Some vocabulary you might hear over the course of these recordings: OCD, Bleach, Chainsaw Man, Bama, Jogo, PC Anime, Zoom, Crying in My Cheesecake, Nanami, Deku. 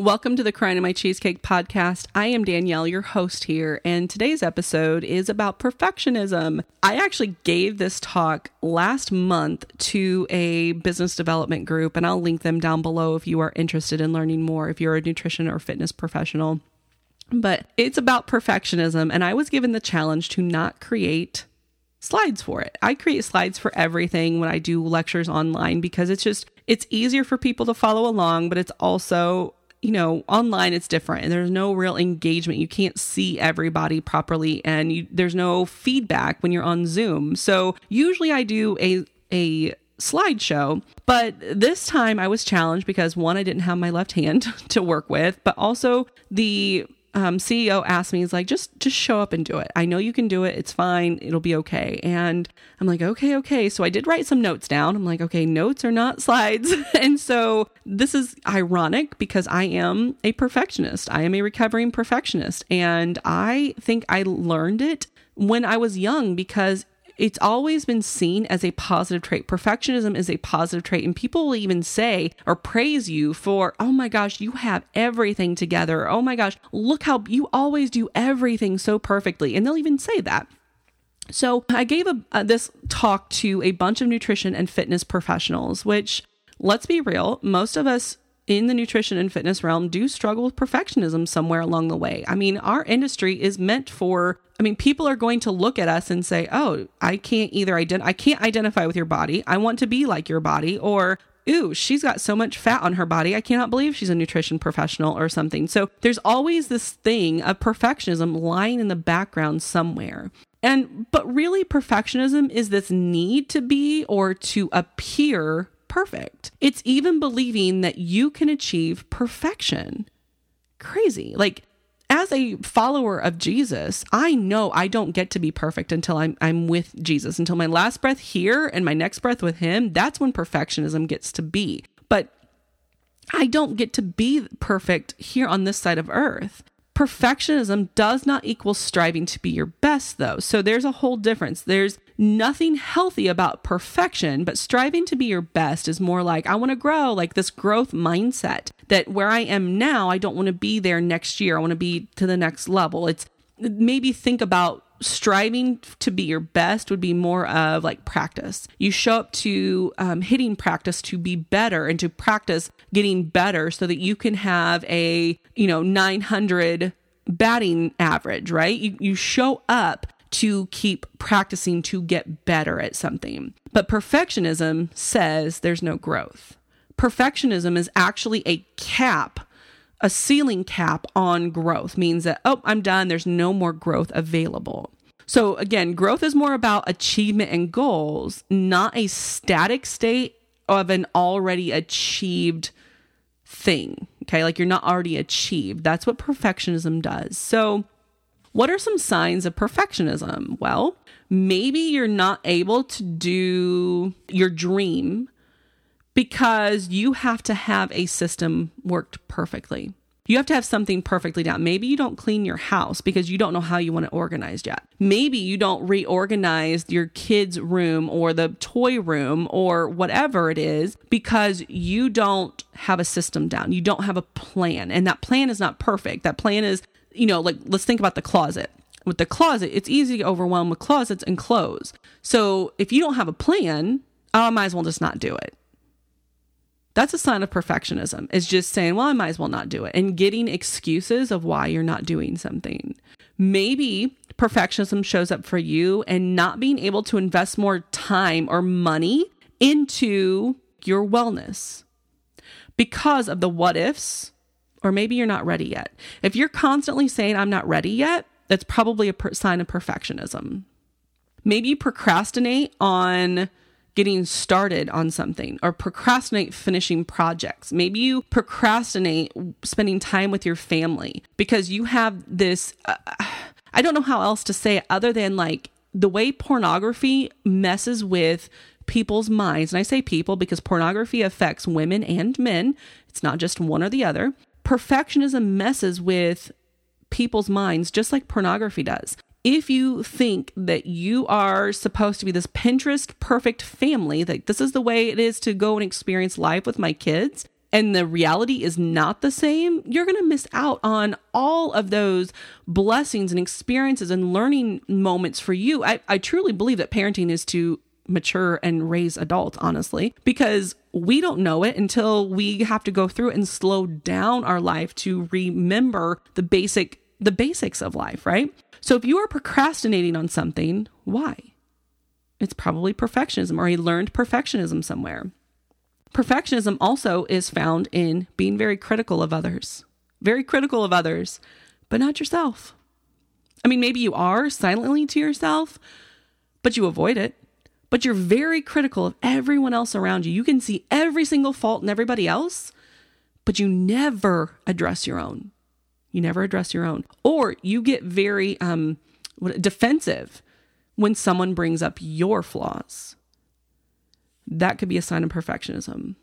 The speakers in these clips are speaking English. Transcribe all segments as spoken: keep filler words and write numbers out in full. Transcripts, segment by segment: Welcome to the Crying in My Cheesecake podcast. I am Danielle, your host here, and today's episode is about perfectionism. I actually gave this talk last month to a business development group, and I'll link them down below if you are interested in learning more, if you're a nutrition or fitness professional. But it's about perfectionism, and I was given the challenge to not create slides for it. I create slides for everything when I do lectures online because it's just, it's easier for people to follow along, but it's also, you know, online it's different and there's no real engagement. You can't see everybody properly and you, there's no feedback when you're on Zoom. So usually I do a, a slideshow, but this time I was challenged because one, I didn't have my left hand to work with, but also the Um, C E O asked me, he's like, just, just show up and do it. I know you can do it. It's fine. It'll be okay. And I'm like, okay, okay. So I did write some notes down. I'm like, okay, notes are not slides. And so this is ironic because I am a perfectionist. I am a recovering perfectionist. And I think I learned it when I was young because it's always been seen as a positive trait. Perfectionism is a positive trait. And people will even say or praise you for, oh my gosh, you have everything together. Oh my gosh, look how you always do everything so perfectly. And they'll even say that. So I gave a, uh, this talk to a bunch of nutrition and fitness professionals, which let's be real, most of us in the nutrition and fitness realm do struggle with perfectionism somewhere along the way. I mean, our industry is meant for, I mean, people are going to look at us and say, oh, I can't either ident- I can't identify with your body. I want to be like your body, or, ooh, she's got so much fat on her body. I cannot believe she's a nutrition professional or something. So there's always this thing of perfectionism lying in the background somewhere. And, but really perfectionism is this need to be or to appear perfect. It's even believing that you can achieve perfection. Crazy. Like, as a follower of Jesus, I know I don't get to be perfect until I'm I'm with Jesus, until my last breath here and my next breath with him. That's when perfectionism gets to be. But I don't get to be perfect here on this side of earth. Perfectionism does not equal striving to be your best, though. So there's a whole difference. There's nothing healthy about perfection, but striving to be your best is more like, I want to grow, like this growth mindset that where I am now, I don't want to be there next year. I want to be to the next level. It's maybe think about striving to be your best would be more of like practice. You show up to um, hitting practice to be better and to practice getting better so that you can have a, you know, nine hundred batting average, right? You, you show up to keep practicing to get better at something. But perfectionism says there's no growth. Perfectionism is actually a cap, a ceiling cap on growth, means that, oh, I'm done. There's no more growth available. So again, growth is more about achievement and goals, not a static state of an already achieved thing. Okay. Like you're not already achieved. That's what perfectionism does. So what are some signs of perfectionism? Well, maybe you're not able to do your dream because you have to have a system worked perfectly. You have to have something perfectly down. Maybe you don't clean your house because you don't know how you want it organized yet. Maybe you don't reorganize your kids' room or the toy room or whatever it is because you don't have a system down. You don't have a plan. And that plan is not perfect. That plan is, you know, like, let's think about the closet. With the closet, it's easy to overwhelm with closets and clothes. So if you don't have a plan, I might as well just not do it. That's a sign of perfectionism. It's just saying, well, I might as well not do it and getting excuses of why you're not doing something. Maybe perfectionism shows up for you and not being able to invest more time or money into your wellness because of the what ifs, or maybe you're not ready yet. If you're constantly saying, I'm not ready yet, that's probably a per- sign of perfectionism. Maybe you procrastinate on getting started on something or procrastinate finishing projects. Maybe you procrastinate spending time with your family because you have this, uh, I don't know how else to say it other than like the way pornography messes with people's minds. And I say people because pornography affects women and men. It's not just one or the other. Perfectionism messes with people's minds just like pornography does. If you think that you are supposed to be this Pinterest perfect family, that this is the way it is to go and experience life with my kids, and the reality is not the same, you're going to miss out on all of those blessings and experiences and learning moments for you. I, I truly believe that parenting is to mature and raise adults, honestly, because we don't know it until we have to go through and slow down our life to remember the basic the basics of life, right? So if you are procrastinating on something, why? It's probably perfectionism or a learned perfectionism somewhere. Perfectionism also is found in being very critical of others, very critical of others, but not yourself. I mean, maybe you are silently to yourself, but you avoid it. But you're very critical of everyone else around you. You can see every single fault in everybody else, but you never address your own. You never address your own. Or you get very um, defensive when someone brings up your flaws. That could be a sign of perfectionism.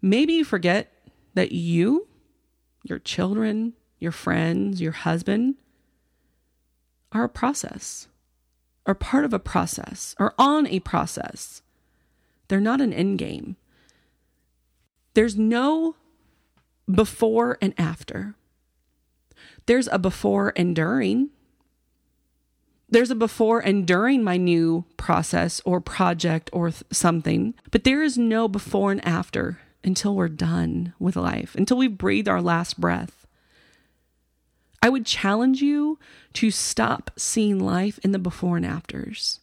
Maybe you forget that you, your children, your friends, your husband are a process, are part of a process, or on a process. They're not an end game. There's no before and after. There's a before and during. There's a before and during my new process or project or th- something, but there is no before and after until we're done with life, until we breathe our last breath. I would challenge you to stop seeing life in the before and afters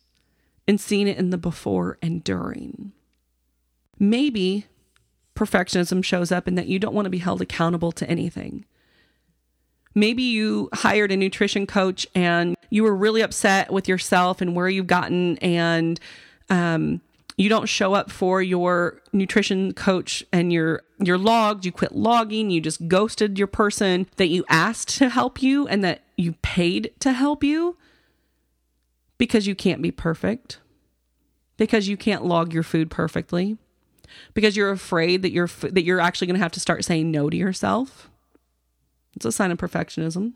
and seeing it in the before and during. Maybe perfectionism shows up in that you don't want to be held accountable to anything. Maybe you hired a nutrition coach and you were really upset with yourself and where you've gotten, and um, you don't show up for your nutrition coach and your You're logged, you quit logging, you just ghosted your person that you asked to help you and that you paid to help you, because you can't be perfect, because you can't log your food perfectly, because you're afraid that you're that you're actually going to have to start saying no to yourself. It's a sign of perfectionism.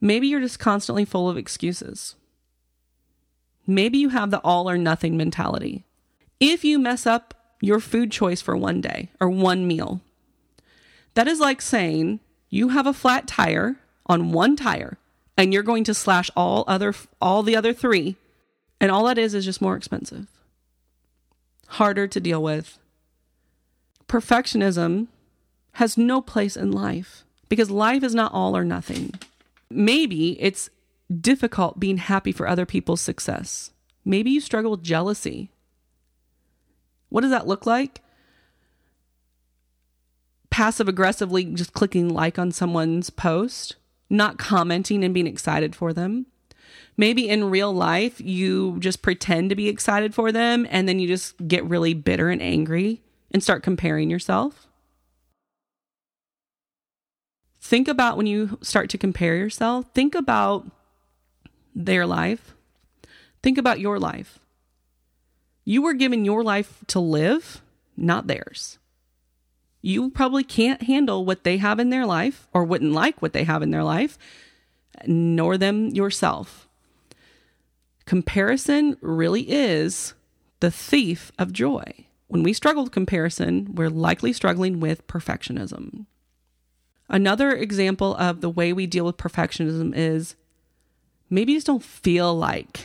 Maybe you're just constantly full of excuses. Maybe you have the all or nothing mentality. If you mess up your food choice for one day or one meal, that is like saying you have a flat tire on one tire and you're going to slash all other, all the other three. And all that is, is just more expensive, harder to deal with. Perfectionism has no place in life, because life is not all or nothing. Maybe it's difficult being happy for other people's success. Maybe you struggle with jealousy. What does that look like? Passive aggressively just clicking like on someone's post, not commenting and being excited for them. Maybe in real life, you just pretend to be excited for them, and then you just get really bitter and angry and start comparing yourself. Think about when you start to compare yourself. Think about their life. Think about your life. You were given your life to live, not theirs. You probably can't handle what they have in their life, or wouldn't like what they have in their life, nor them yourself. Comparison really is the thief of joy. When we struggle with comparison, we're likely struggling with perfectionism. Another example of the way we deal with perfectionism is maybe you just don't feel like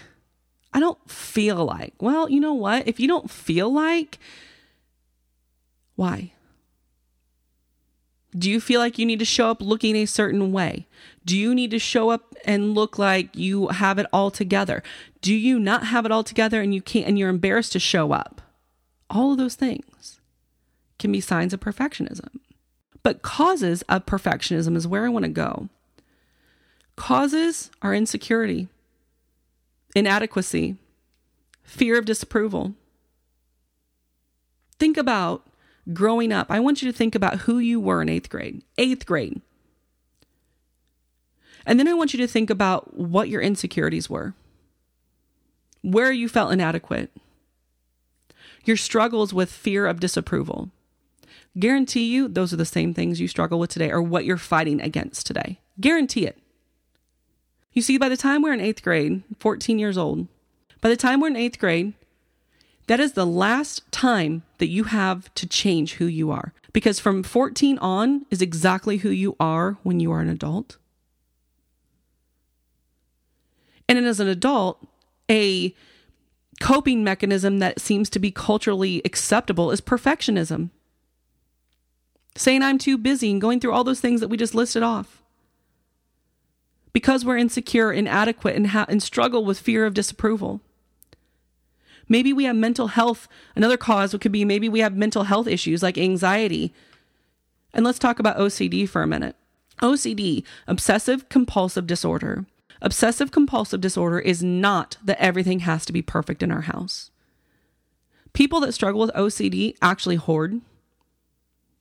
I don't feel like, well, you know what? If you don't feel like, why? Do you feel like you need to show up looking a certain way? Do you need to show up and look like you have it all together? Do you not have it all together and you can't, and you're embarrassed to show up? All of those things can be signs of perfectionism. But causes of perfectionism is where I want to go. Causes are insecurity, inadequacy, fear of disapproval. Think about growing up. I want you to think about who you were in eighth grade, eighth grade. And then I want you to think about what your insecurities were, where you felt inadequate, your struggles with fear of disapproval. Guarantee you those are the same things you struggle with today, or what you're fighting against today. Guarantee it. You see, by the time we're in eighth grade, fourteen years old, by the time we're in eighth grade, That is the last time that you have to change who you are. Because from fourteen on is exactly who you are when you are an adult. And as an adult, a coping mechanism that seems to be culturally acceptable is perfectionism. Saying I'm too busy and going through all those things that we just listed off. Because we're insecure, inadequate, and, ha- and struggle with fear of disapproval. Maybe we have mental health. Another cause could be maybe we have mental health issues like anxiety. And let's talk about O C D for a minute. O C D, obsessive compulsive disorder. Obsessive compulsive disorder is not that everything has to be perfect in our house. People that struggle with O C D actually hoard,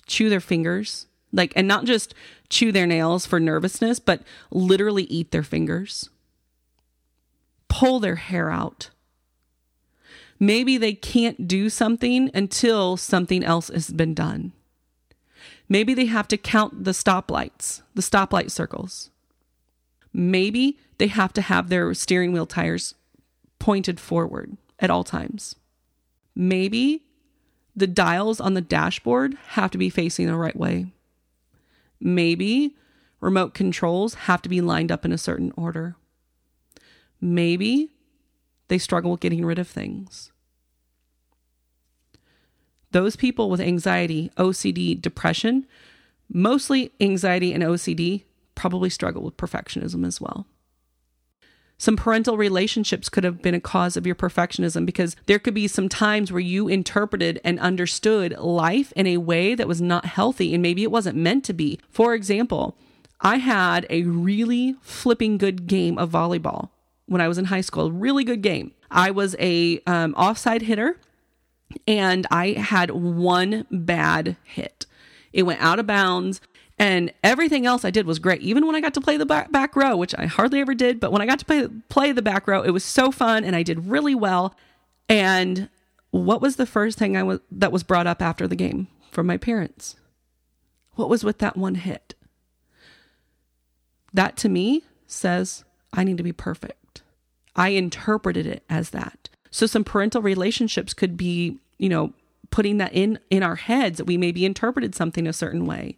chew their fingers, like, and not just chew their nails for nervousness, but literally eat their fingers, pull their hair out. Maybe they can't do something until something else has been done. Maybe they have to count the stoplights, the stoplight circles. Maybe they have to have their steering wheel tires pointed forward at all times. Maybe the dials on the dashboard have to be facing the right way. Maybe remote controls have to be lined up in a certain order. Maybe they struggle with getting rid of things. Those people with anxiety, O C D, depression, mostly anxiety and O C D, probably struggle with perfectionism as well. Some parental relationships could have been a cause of your perfectionism because there could be some times where you interpreted and understood life in a way that was not healthy and maybe it wasn't meant to be. For example, I had a really flipping good game of volleyball when I was in high school. Really good game. I was a um, offside hitter and I had one bad hit. It went out of bounds and everything else I did was great. Even when I got to play the back, back row, which I hardly ever did, but when I got to play, play the back row, it was so fun and I did really well. And what was the first thing I was that was brought up after the game from my parents? What was with that one hit? That to me says I need to be perfect. I interpreted it as that. So some parental relationships could be, you know, putting that in, in our heads that we maybe interpreted something a certain way.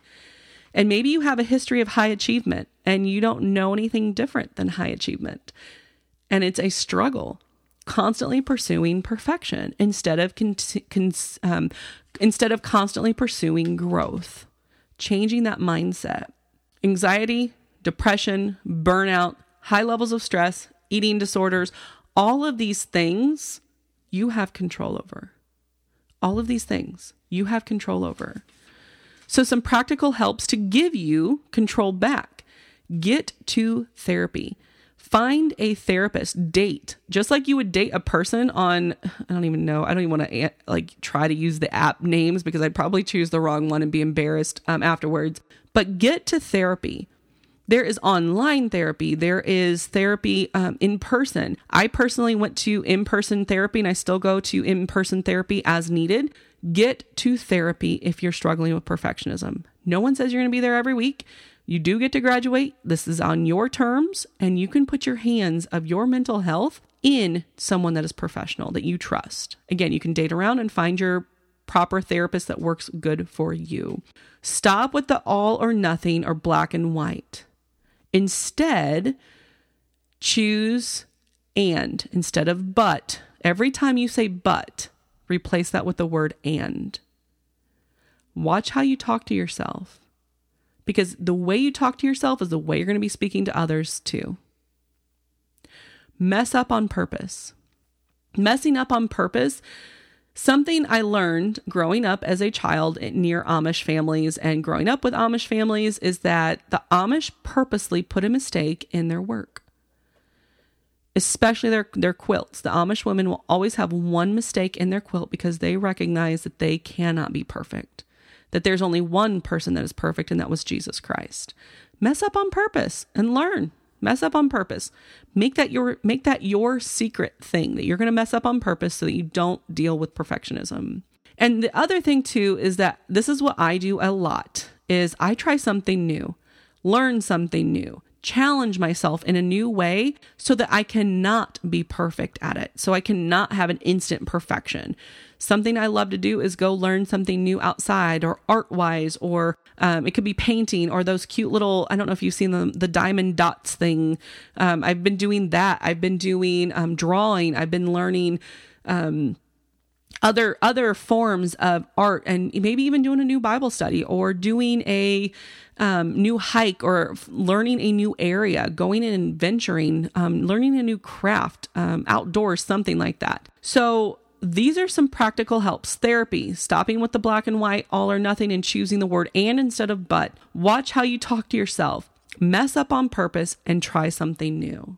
And maybe you have a history of high achievement and you don't know anything different than high achievement. And it's a struggle, constantly pursuing perfection instead of con- con- um, instead of constantly pursuing growth, changing that mindset. Anxiety, depression, burnout, high levels of stress, eating disorders, all of these things you have control over. All of these things you have control over. So some practical helps to give you control back. Get to therapy. Find a therapist. Date. Just like you would date a person on, I don't even know, I don't even want to like try to use the app names because I'd probably choose the wrong one and be embarrassed um, afterwards. But get to therapy. There is online therapy. There is therapy um, in person. I personally went to in-person therapy and I still go to in-person therapy as needed. Get to therapy if you're struggling with perfectionism. No one says you're going to be there every week. You do get to graduate. This is on your terms and you can put your hands of your mental health in someone that is professional that you trust. Again, you can date around and find your proper therapist that works good for you. Stop with the all or nothing or black and white. Instead, choose and instead of but. Every time you say but, replace that with the word and. Watch how you talk to yourself because the way you talk to yourself is the way you're going to be speaking to others too. Mess up on purpose. Messing up on purpose. Something I learned growing up as a child near Amish families and growing up with Amish families is that the Amish purposely put a mistake in their work, especially their, their quilts. The Amish women will always have one mistake in their quilt because they recognize that they cannot be perfect, that there's only one person that is perfect, and that was Jesus Christ. Mess up on purpose and learn. Mess up on purpose. Make that your make that your secret thing that you're going to mess up on purpose so that you don't deal with perfectionism. And the other thing too is that this is what I do a lot is I try something new, learn something new, challenge myself in a new way so that I cannot be perfect at it. So I cannot have an instant perfection. Something I love to do is go learn something new outside or art-wise, or um, it could be painting or those cute little, I don't know if you've seen them, the diamond dots thing. Um, I've been doing that. I've been doing um, drawing. I've been learning um, other other forms of art, and maybe even doing a new Bible study or doing a um, new hike or learning a new area, going and venturing, um, learning a new craft, um, outdoors, something like that. So these are some practical helps. Therapy, stopping with the black and white, all or nothing, and choosing the word and instead of but. Watch how you talk to yourself, mess up on purpose, and try something new.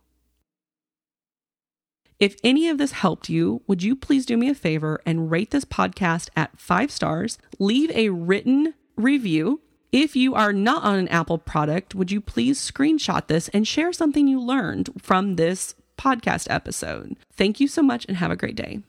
If any of this helped you, would you please do me a favor and rate this podcast at five stars? Leave a written review. If you are not on an Apple product, would you please screenshot this and share something you learned from this podcast episode? Thank you so much and have a great day.